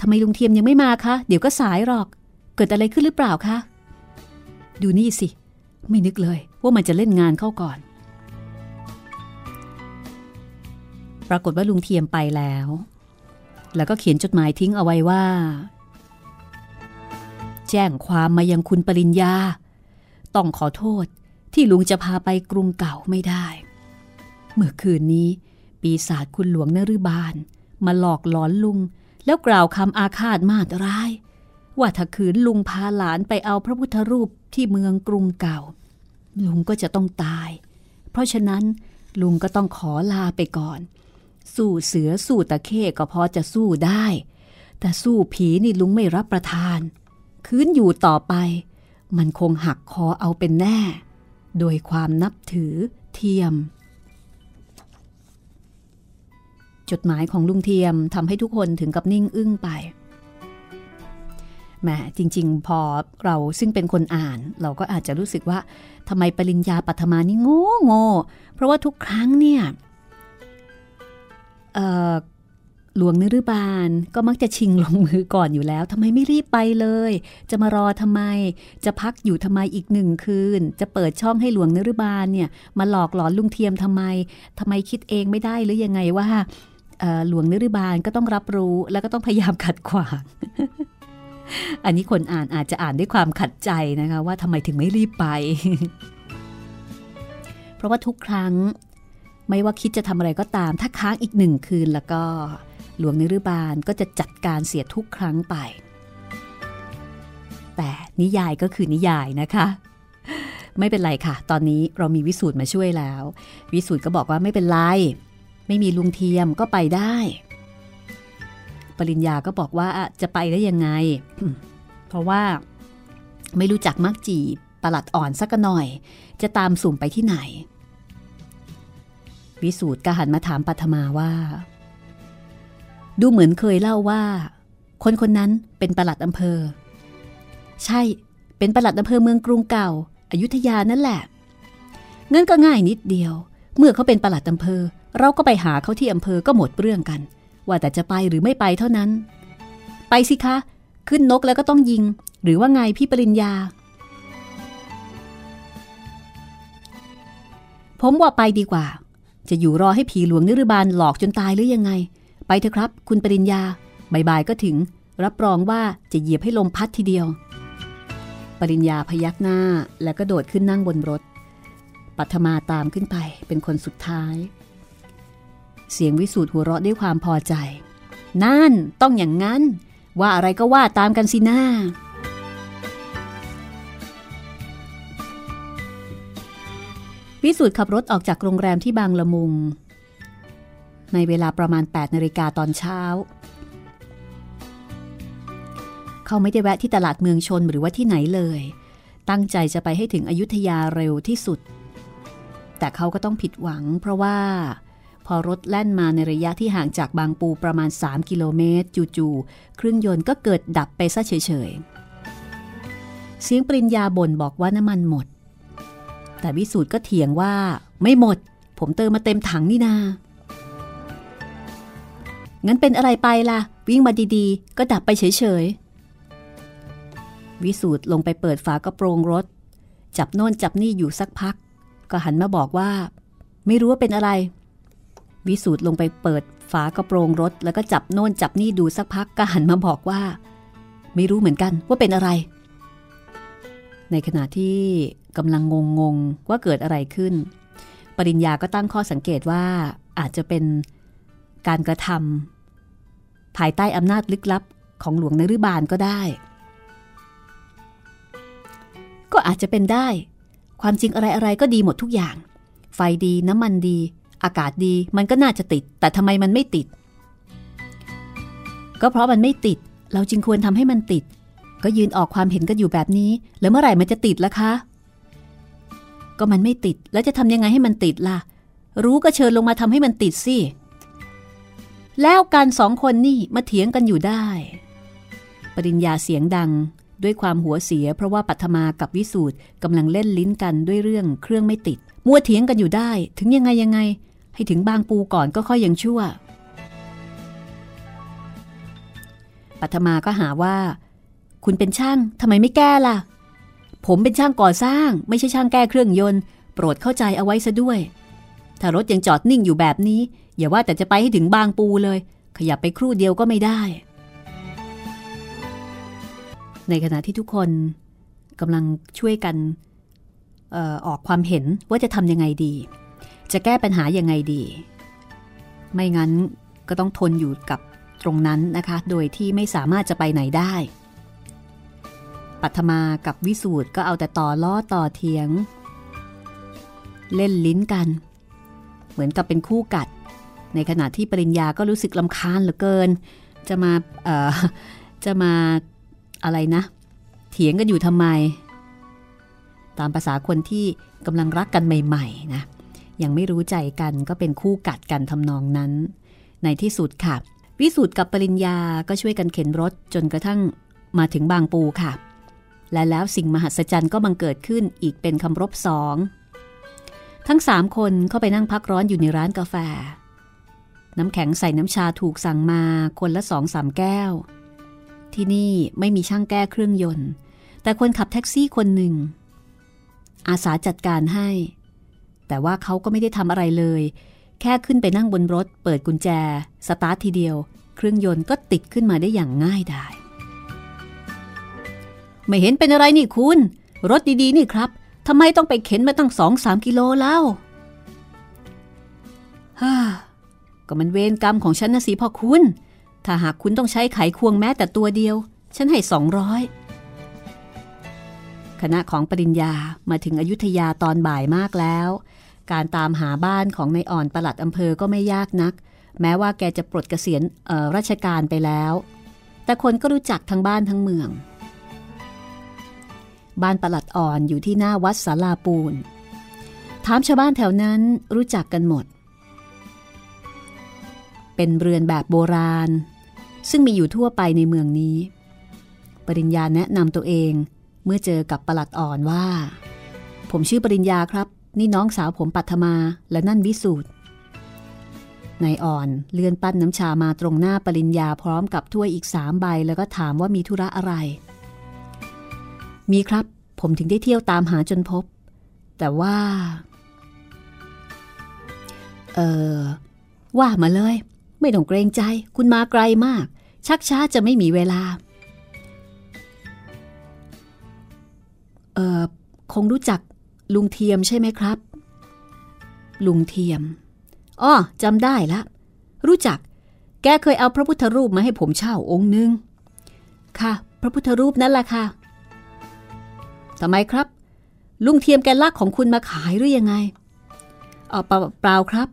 ทำไมลุงเทียมยังไม่มาคะเดี๋ยวก็สายหรอกเกิดอะไรขึ้นหรือเปล่าคะดูนี่สิไม่นึกเลยว่ามันจะเล่นงานเข้าก่อนปรากฏว่าลุงเทียมไปแล้วแล้วก็เขียนจดหมายทิ้งเอาไว้ว่าแจ้งความมายังคุณปริญญาต้องขอโทษที่ลุงจะพาไปกรุงเก่าไม่ได้เมื่อคืนนี้ปีศาจคุณหลวงนฤบาลมาหลอกหลอนลุงแล้วกล่าวคำอาฆาตมาตร้ายว่าถ้าขืนลุงพาหลานไปเอาพระพุทธรูปที่เมืองกรุงเก่า ลุงก็จะต้องตายเพราะฉะนั้นลุงก็ต้องขอลาไปก่อนสู้เสือสู้ตะเข้ก็พอจะสู้ได้แต่สู้ผีนี่ลุงไม่รับประทานคืนอยู่ต่อไปมันคงหักคอเอาเป็นแน่โดยความนับถือเทียมจดหมายของลุงเทียมทำให้ทุกคนถึงกับนิ่งอึ้งไปแหมจริงๆพอเราซึ่งเป็นคนอ่านเราก็อาจจะรู้สึกว่าทำไมปริญญาปัทมานี่โง่โง่เพราะว่าทุกครั้งเนี่ยหลวงนฤบาลก็มักจะชิงลงมือก่อนอยู่แล้วทำไมไม่รีบไปเลยจะมารอทำไมจะพักอยู่ทำไมอีกหนึ่งคืนจะเปิดช่องให้หลวงนฤบาลเนี่ยมาหลอกหลอนลุงเทียมทำไมทำไมคิดเองไม่ได้หรือยังไงว่าหลวงนฤบาลก็ต้องรับรู้แล้วก็ต้องพยายามขัดขวาง อันนี้คนอ่านอาจจะอ่านด้วยความขัดใจนะคะว่าทำไมถึงไม่รีบไป เพราะว่าทุกครั้งไม่ว่าคิดจะทำอะไรก็ตามถ้าค้างอีกหนึ่งคืนแล้วก็หลวงนฤบาลก็จะจัดการเสียทุกครั้งไปแต่นิยายก็คือนิยายนะคะไม่เป็นไรค่ะตอนนี้เรามีวิสูตรมาช่วยแล้ววิสูตรก็บอกว่าไม่เป็นไรไม่มีลุงเทียมก็ไปได้ปริญญาก็บอกว่าจะไปได้ยังไง เพราะว่าไม่รู้จักมักจีปลัดอ่อนสักหน่อยจะตามสุ่มไปที่ไหนวิสูตรก็หันมาถามปัทมาว่าดูเหมือนเคยเล่าว่าคนคนนั้นเป็นปลัดอำเภอใช่เป็นปลัดอำเภอเมืองกรุงเก่าอยุธยานั่นแหละงั้นก็ง่ายนิดเดียวเมื่อเขาเป็นปลัดอำเภอเราก็ไปหาเขาที่อำเภอก็หมดเรื่องกันว่าแต่จะไปหรือไม่ไปเท่านั้นไปสิคะขึ้นนกแล้วก็ต้องยิงหรือว่าไงพี่ปริญญาผมว่าไปดีกว่าจะอยู่รอให้ผีหลวงนฤบาลหลอกจนตายหรือยังไงไปเถอะครับคุณปริญญาบ่ายๆก็ถึงรับรองว่าจะเหยียบให้ลมพัดทีเดียวปริญญาพยักหน้าแล้วก็โดดขึ้นนั่งบนรถปัทมาตามขึ้นไปเป็นคนสุดท้ายเสียงวิสูตรหัวเราะด้วยความพอใจนั่นต้องอย่างนั้นว่าอะไรก็ว่าตามกันสินะวิสูตรขับรถออกจากโรงแรมที่บางละมุงในเวลาประมาณแปดนาฬิกาตอนเช้าเขาไม่ได้แวะที่ตลาดเมืองชนหรือว่าที่ไหนเลยตั้งใจจะไปให้ถึงอยุธยาเร็วที่สุดแต่เขาก็ต้องผิดหวังเพราะว่าพอรถแล่นมาในระยะที่ห่างจากบางปูประมาณสามกิโลเมตรจู่ๆเครื่องยนต์ก็เกิดดับไปซะเฉยๆเสียงปริญญาบ่นบอกว่าน้ำมันหมดแต่วิสูตรก็เถียงว่าไม่หมดผมเติมมาเต็มถังนี่นางั้นเป็นอะไรไปล่ะวิ่งมาดีๆก็ดับไปเฉยๆวิสูตรลงไปเปิดฝากระโปรงรถจับโน่นจับนี่อยู่สักพักก็หันมาบอกว่าไม่รู้ว่าเป็นอะไรวิสูตรลงไปเปิดฝากระโปรงรถแล้วก็จับโน่นจับนี่ดูสักพักก็หันมาบอกว่าไม่รู้เหมือนกันว่าเป็นอะไรในขณะที่กำลังงงงว่าเกิดอะไรขึ้นปริญญาก็ตั้งข้อสังเกตว่าอาจจะเป็นการกระทำภายใต้อำนาจลึกลับของหลวงนฤบาลก็ได้ก็อาจจะเป็นได้ความจริงอะไรๆก็ดีหมดทุกอย่างไฟดีน้ำมันดีอากาศดีมันก็น่าจะติดแต่ทำไมมันไม่ติดก็เพราะมันไม่ติดเราจึงควรทำให้มันติดก็ยืนออกความเห็นกันอยู่แบบนี้แล้วเมื่อไหร่มันจะติดล่ะคะก็มันไม่ติดแล้วจะทำยังไงให้มันติดล่ะรู้ก็เชิญลงมาทำให้มันติดสิแล้วการสองคนนี่มาเถียงกันอยู่ได้ปริญญาเสียงดังด้วยความหัวเสียเพราะว่าปัทมากับวิสูตรกำลังเล่นลิ้นกันด้วยเรื่องเครื่องไม่ติดมัวเถียงกันอยู่ได้ถึงยังไงยังไงให้ถึงบางปูก่อนก็ค่อยยังชั่วปัทมาก็หาว่าคุณเป็นช่างทำไมไม่แก้ล่ะผมเป็นช่างก่อสร้างไม่ใช่ช่างแก้เครื่องยนต์โปรดเข้าใจเอาไว้ซะด้วยถ้ารถยังจอดนิ่งอยู่แบบนี้อย่าว่าแต่จะไปให้ถึงบางปูเลยขยับไปครู่เดียวก็ไม่ได้ในขณะที่ทุกคนกำลังช่วยกันเอ่อ ออกความเห็นว่าจะทำยังไงดีจะแก้ปัญหายังไงดีไม่งั้นก็ต้องทนอยู่กับตรงนั้นนะคะโดยที่ไม่สามารถจะไปไหนได้ปัทมากับวิสูตรก็เอาแต่ต่อล้อต่อเถียง เล่นลิ้นกันเหมือนกับเป็นคู่กัดในขณะที่ปริญญาก็รู้สึกรำคาญเหลือเกินจะมาเอ่อจะมาอะไรนะเถียงกันอยู่ทำไมตามภาษาคนที่กำลังรักกันใหม่ๆนะยังไม่รู้ใจกันก็เป็นคู่กัดกันทำนองนั้นในที่สุดค่ะวิสูตรกับปริญญาก็ช่วยกันเข็นรถจนกระทั่งมาถึงบางปูค่ะและแล้วสิ่งมหัศจรรย์ก็บังเกิดขึ้นอีกเป็นคำรบสองทั้งสามคนเข้าไปนั่งพักร้อนอยู่ในร้านกาแฟน้ำแข็งใส่น้ำชาถูกสั่งมาคนละสองสามแก้วที่นี่ไม่มีช่างแก้เครื่องยนต์แต่คนขับแท็กซี่คนหนึ่งอาสาจัดการให้แต่ว่าเขาก็ไม่ได้ทำอะไรเลยแค่ขึ้นไปนั่งบนรถเปิดกุญแจสตาร์ททีเดียวเครื่องยนต์ก็ติดขึ้นมาได้อย่างง่ายดายไม่เห็นเป็นอะไรนี่คุณรถดีๆนี่ครับทำไมต้องไปเข็นมาตั้ง สองถึงสาม กิโลแล้วฮ่าก็มันเวรกรรมของฉันนะสิพ่อคุณถ้าหากคุณต้องใช้ไขควงแม้แต่ตัวเดียวฉันให้สองร้อยคณะของปริญญามาถึงอยุธยาตอนบ่ายมากแล้วการตามหาบ้านของนายอ่อนปลัดอำเภอก็ไม่ยากนักแม้ว่าแกจะปลดเกษียณราชการไปแล้วแต่คนก็รู้จักทั้งบ้านทั้งเมืองบ้านปลัดอ่อนอยู่ที่หน้าวัดศาลาปูนถามชาวบ้านแถวนั้นรู้จักกันหมดเป็นเรือนแบบโบราณซึ่งมีอยู่ทั่วไปในเมืองนี้ปริญญาแนะนำตัวเองเมื่อเจอกับปลัดอ่อนว่าผมชื่อปริญญาครับนี่น้องสาวผมปัทมาและนั่นวิสูตรนายอ่อนเลื่อนปั้นน้ำชามาตรงหน้าปริญญาพร้อมกับถ้วยอีกสามใบแล้วก็ถามว่ามีธุระอะไรมีครับผมถึงได้เที่ยวตามหาจนพบแต่ว่าเออว่ามาเลยไม่ต้องเกรงใจคุณมาไกลมากชักช้าจะไม่มีเวลาเออคงรู้จักลุงเทียมใช่ไหมครับลุงเทียมอ้อจำได้ละรู้จักแกเคยเอาพระพุทธรูปมาให้ผมเช่าองค์นึงค่ะพระพุทธรูปนั่นล่ะค่ะทำไมครับลุงเทียมแกลักของคุณมาขายหรือยังไงอ๋อเปล่าครับ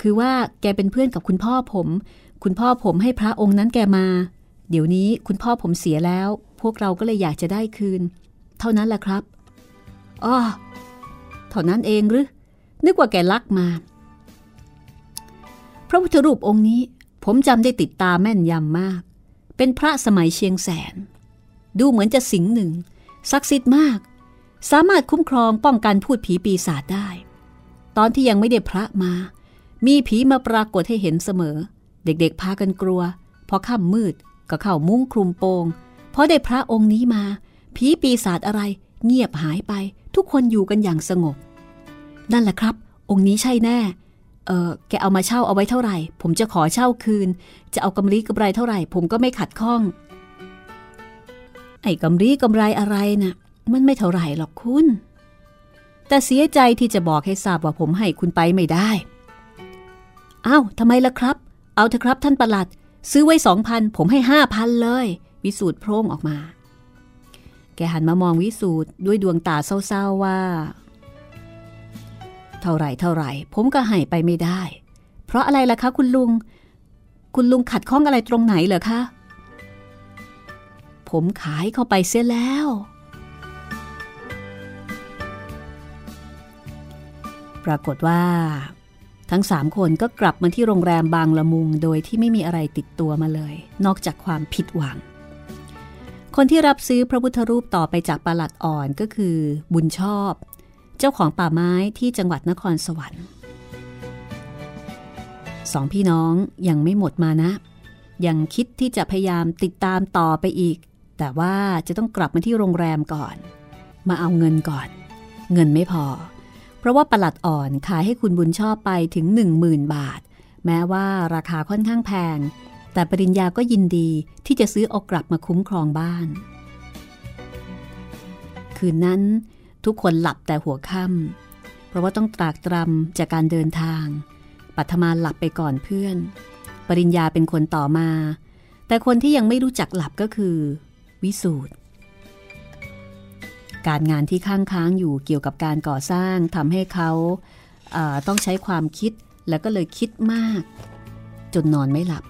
คือว่าแกเป็นเพื่อนกับคุณพ่อผมคุณพ่อผมให้พระองค์นั้นแกมาเดี๋ยวนี้คุณพ่อผมเสียแล้วพวกเราก็เลยอยากจะได้คืนเท่านั้นล่ะครับอ๋อเท่านั้นเองหรือนึกว่าแกลักมาพระพุทธรูปองค์นี้ผมจำได้ติดตาแม่นยำมากเป็นพระสมัยเชียงแสนดูเหมือนจะสิงหนึ่งศักดิ์สิทธิ์มากสามารถคุ้มครองป้องกันพูดผีปีศาจได้ตอนที่ยังไม่ได้พระมามีผีมาปรากฏให้เห็นเสมอเด็กๆพากันกลัวพอค่ำมืดก็เข้ามุ้งคลุมโปงพอได้พระองค์นี้มาผีปีศาจอะไรเงียบหายไปทุกคนอยู่กันอย่างสงบนั่นแหละครับองค์นี้ใช่แน่เออแกเอามาเช่าเอาไว้เท่าไหร่ผมจะขอเช่าคืนจะเอากำไรกำไรเท่าไหร่ผมก็ไม่ขัดข้องไอ้กำไรกำไรอะไรน่ะมันไม่เท่าไหร่หรอกคุณแต่เสียใจที่จะบอกให้ทราบว่าผมให้คุณไปไม่ได้อ้าวทำไมล่ะครับเอาเถอะครับท่านปลัดซื้อไว้ สองพัน ผมให้ ห้าพัน เลยวิสูตรโพร่งออกมาแกหันมามองวิสูตรด้วยดวงตาเศร้าๆว่าเท่าไหร่เท่าไหร่ผมก็ให้ไปไม่ได้เพราะอะไรล่ะคะคุณลุงคุณลุงขัดข้องอะไรตรงไหนเหรอคะผมขายเข้าไปเสียแล้วปรากฏว่าทั้งสามคนก็กลับมาที่โรงแรมบางละมุงโดยที่ไม่มีอะไรติดตัวมาเลยนอกจากความผิดหวังคนที่รับซื้อพระพุทธรูปต่อไปจากปลัดอ่อนก็คือบุญชอบเจ้าของป่าไม้ที่จังหวัดนครสวรรค์สองพี่น้องยังไม่หมดมานะยังคิดที่จะพยายามติดตามต่อไปอีกแต่ว่าจะต้องกลับมาที่โรงแรมก่อนมาเอาเงินก่อนเงินไม่พอเพราะว่าปลัดอ่อนขายให้คุณบุญชอบไปถึง หนึ่งหมื่น บาทแม้ว่าราคาค่อนข้างแพงแต่ปริญญาก็ยินดีที่จะซื้อเอากลับมาคุ้มครองบ้านคืนนั้นทุกคนหลับแต่หัวค่ำเพราะว่าต้องตรากตรำจากการเดินทางปัทมาหลับไปก่อนเพื่อนปริญญาเป็นคนต่อมาแต่คนที่ยังไม่รู้จักหลับก็คือวิสูตร การงานที่ข้างค้างอยู่เกี่ยวกับการก่อสร้างทำให้เขาเอ่อต้องใช้ความคิดแล้วก็เลยคิดมากจนนอนไม่หลับ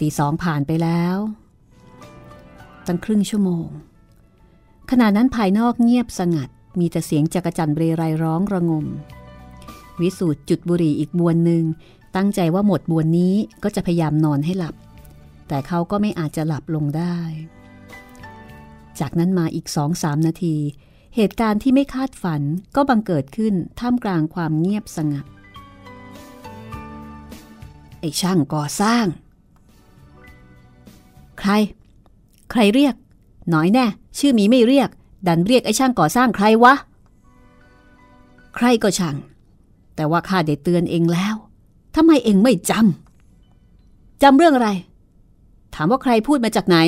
ตีสองผ่านไปแล้วตั้งครึ่งชั่วโมงขณะนั้นภายนอกเงียบสงัดมีแต่เสียงจักจั่นเรไรร้องระงมวิสูตรจุดบุหรี่อีกมวนหนึ่งตั้งใจว่าหมดมวนนี้ก็จะพยายามนอนให้หลับแต่เขาก็ไม่อาจจะหลับลงได้จากนั้นมาอีก สองสาม นาทีเหตุการณ์ที่ไม่คาดฝันก็บังเกิดขึ้นท่ามกลางความเงียบสงัดไอ้ช่างก่อสร้างใครใครเรียกหน่อยแน่ชื่อมีไม่เรียกดันเรียกไอ้ช่างก่อสร้างใครวะใครก็ช่างแต่ว่าข้าได้เตือนเองแล้วทำไมเองไม่จำจำเรื่องอะไรถามว่าใครพูดมาจากไหน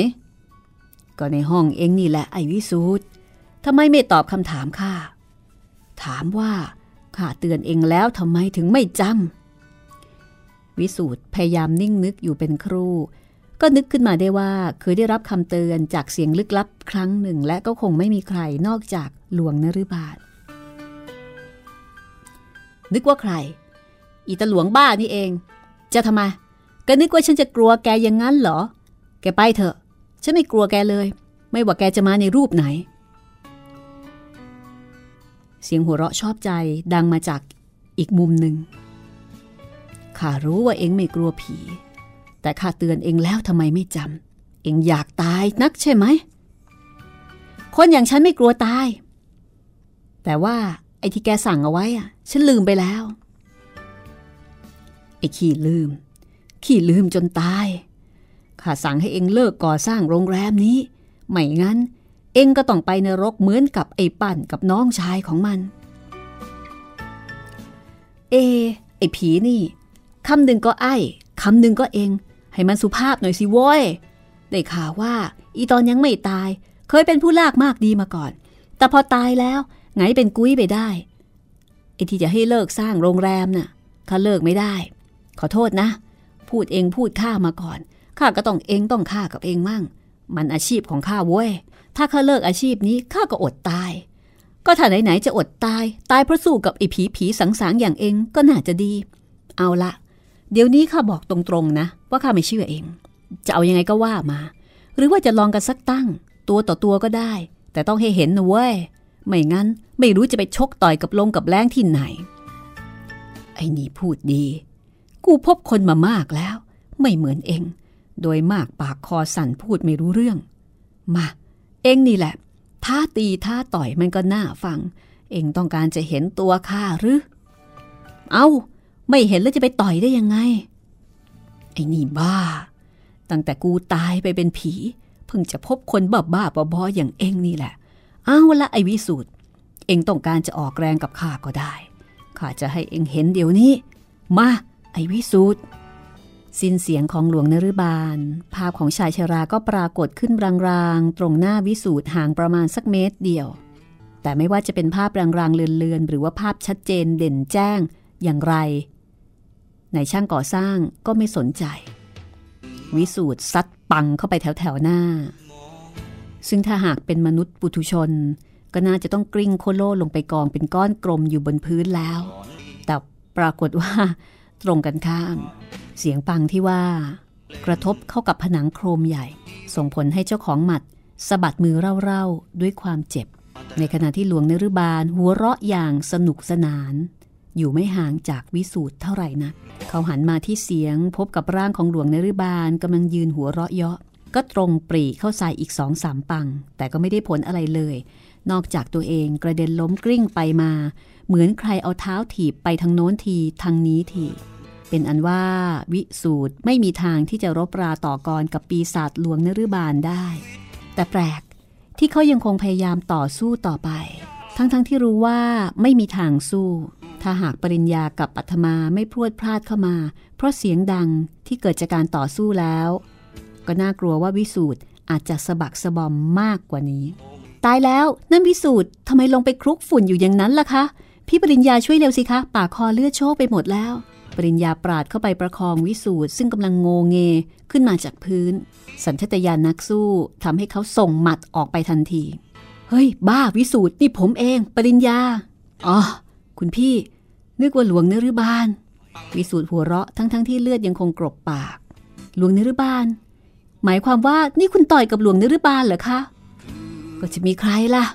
ก็ในห้องเองนี่แหละไอ้วิสูตรทำไมไม่ตอบคำถามข้าถามว่าข้าเตือนเองแล้วทำไมถึงไม่จำวิสูตรพยายามนิ่งนึกอยู่เป็นครู่ก็นึกขึ้นมาได้ว่าเคยได้รับคำเตือนจากเสียงลึกลับครั้งหนึ่งและก็คงไม่มีใครนอกจากหลวงนฤบาศนึกว่าใครอีตาหลวงบ้านี่เองจะทำไมก็นึกว่าฉันจะกลัวแกอย่างนั้นเหรอแกไปเถอะฉันไม่กลัวแกเลยไม่ว่าแกจะมาในรูปไหนเสียงหัวเราะชอบใจดังมาจากอีกมุมหนึ่งข้ารู้ว่าเอ็งไม่กลัวผีแต่ข้าเตือนเอ็งแล้วทำไมไม่จำเอ็งอยากตายนักใช่ไหมคนอย่างฉันไม่กลัวตายแต่ว่าไอ้ที่แกสั่งเอาไว้อะฉันลืมไปแล้วไอ้ขี้ลืมขี้ลืมจนตายข้าสั่งให้เอ็งเลิกก่อสร้างโรงแรมนี้ไม่งั้นเอ็งก็ต้องไปนรกเหมือนกับไอ้ปั่นกับน้องชายของมันเอไอ้ผีนี่คำหนึ่งก็ไอ้คำหนึ่งก็เอ็งให้มันสุภาพหน่อยสิโว้ยได้ข่าวว่าอีตอนยังไม่ตายเคยเป็นผู้ลากมากดีมาก่อนแต่พอตายแล้วไงเป็นกุ้ยไปได้ไอ้ที่จะให้เลิกสร้างโรงแรมน่ะข้าเลิกไม่ได้ขอโทษนะพูดเองพูดข้ามาก่อนข้าก็ต้องเองต้องข้ากับเองมั่งมันอาชีพของข้าเว้ยถ้าข้าเลิกอาชีพนี้ข้าก็อดตายก็ถ้าไหนๆจะอดตายตายเพราะสู้กับไอ้ผีผีสังสารอย่างเองก็น่าจะดีเอาละเดี๋ยวนี้ข้าบอกตรงๆนะว่าข้าไม่เชื่อเองจะเอายังไงก็ว่ามาหรือว่าจะลองกันสักตั้งตัวต่อตัวก็ได้แต่ต้องให้เห็นนะเว้ยไม่งั้นไม่รู้จะไปชกต่อยกับลงกับแรงที่ไหนไอ้นี่พูดดีกูพบคนมามากแล้วไม่เหมือนเองโดยมากปากคอสั่นพูดไม่รู้เรื่องมาเองนี่แหละท่าตีท่าต่อยมันก็น่าฟังเองต้องการจะเห็นตัวข้าหรือเอาไม่เห็นแล้วจะไปต่อยได้ยังไงไอ้นี่บ้าตั้งแต่กูตายไปเป็นผีเพิ่งจะพบคนบ้าบ้าบอๆอย่างเองนี่แหละเอาละไอ้วิสูตรเองต้องการจะออกแรงกับข้าก็ได้ข้าจะให้เองเห็นเดี๋ยวนี้มาไอ้วิสูตรสิ้นเสียงของหลวงนฤบาลภาพของชายชราก็ปรากฏขึ้นรางๆตรงหน้าวิสูตรห่างประมาณสักเมตรเดียวแต่ไม่ว่าจะเป็นภาพรางๆเลือนๆหรือว่าภาพชัดเจนเด่นแจ้งอย่างไรนายช่างก่อสร้างก็ไม่สนใจวิสูตรซัดปังเข้าไปแถวๆหน้าซึ่งถ้าหากเป็นมนุษย์ปุถุชนก็น่าจะต้องกลิ้งโคโล่ลงไปกองเป็นก้อนกลมอยู่บนพื้นแล้วแต่ปรากฏว่าตรงกันข้ามเสียงปังที่ว่ากระทบเข้ากับผนังโครมใหญ่ส่งผลให้เจ้าของหมัดสะบัดมือเร่าๆด้วยความเจ็บในขณะที่หลวงนฤบาลหัวเราะอย่างสนุกสนานอยู่ไม่ห่างจากวิสูตรเท่าไหร่นักเขาหันมาที่เสียงพบกับร่างของหลวงนฤบาลกำลังยืนหัวเราะเยาะก็ตรงปรีเข้าใส่อีก สองสาม ปังแต่ก็ไม่ได้ผลอะไรเลยนอกจากตัวเองกระเด็นล้มกลิ้งไปมาเหมือนใครเอาเท้าถีบไปทางโน้นทีทางนี้ทีเป็นอันว่าวิสูตรไม่มีทางที่จะรบราต่อกรกับปีศาจหลวงนฤบาลได้แต่แปลกที่เขายังคงพยายามต่อสู้ต่อไปทั้งๆ ท, ที่รู้ว่าไม่มีทางสู้ถ้าหากปริญญากับปัทมาไม่พรวดพลาดเข้ามาเพราะเสียงดังที่เกิดจากการต่อสู้แล้วก็น่ากลัวว่าวิสูตรอาจจะสะบักสะบอมมากกว่านี้ตายแล้วนั่นวิสูตรทำไมลงไปคลุกฝุ่นอยู่อย่างนั้นล่ะคะพี่ปริญญาช่วยเร็วสิคะปากคอเลือดโชกไปหมดแล้วปริญญาปราดเข้าไปประคองวิสูตรซึ่งกำลังโงเงขึ้นมาจากพื้นสัญชาตญาณนักสู้ทำให้เขาส่งหมัดออกไปทันที เฮ้ยบ้าวิสูตรนี่ผมเองปริญญาอ๋อคุณพี่นึกว่าหลวงนฤบาลวิสูตรหัวเราะทั้งทั้งที่เลือดยังคงกรบปากหลวงนฤบาลหมายความว่านี่คุณต่อยกับหลวงนฤบาลเหรอคะก็จะมีใครล่ะ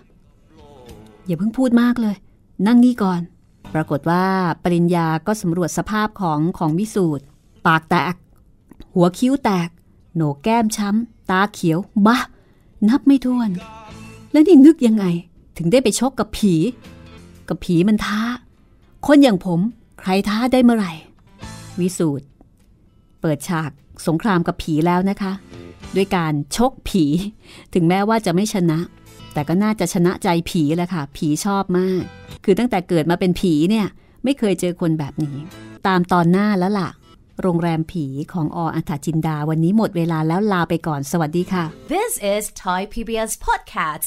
อย่าเพิ่งพูดมากเลยนั่งนี่ก่อนปรากฏว่าปริญญาก็สำรวจสภาพของของวิสูตรปากแตกหัวคิ้วแตกโหนกแก้มช้ำตาเขียวบ้านับไม่ถ้วนแล้วนี่นึกยังไงถึงได้ไปชกกับผีกับผีมันท้าคนอย่างผมใครท้าได้เมื่อไหร่วิสูตรเปิดฉากสงครามกับผีแล้วนะคะด้วยการชกผีถึงแม้ว่าจะไม่ชนะแต่ก็น่าจะชนะใจผีแหละค่ะผีชอบมากคือตั้งแต่เกิดมาเป็นผีเนี่ยไม่เคยเจอคนแบบนี้ตามตอนหน้าแล้วล่ะโรงแรมผีของอ.อัฏฐจินดาวันนี้หมดเวลาแล้วลาไปก่อนสวัสดีค่ะ This is Thai พี บี เอส Podcast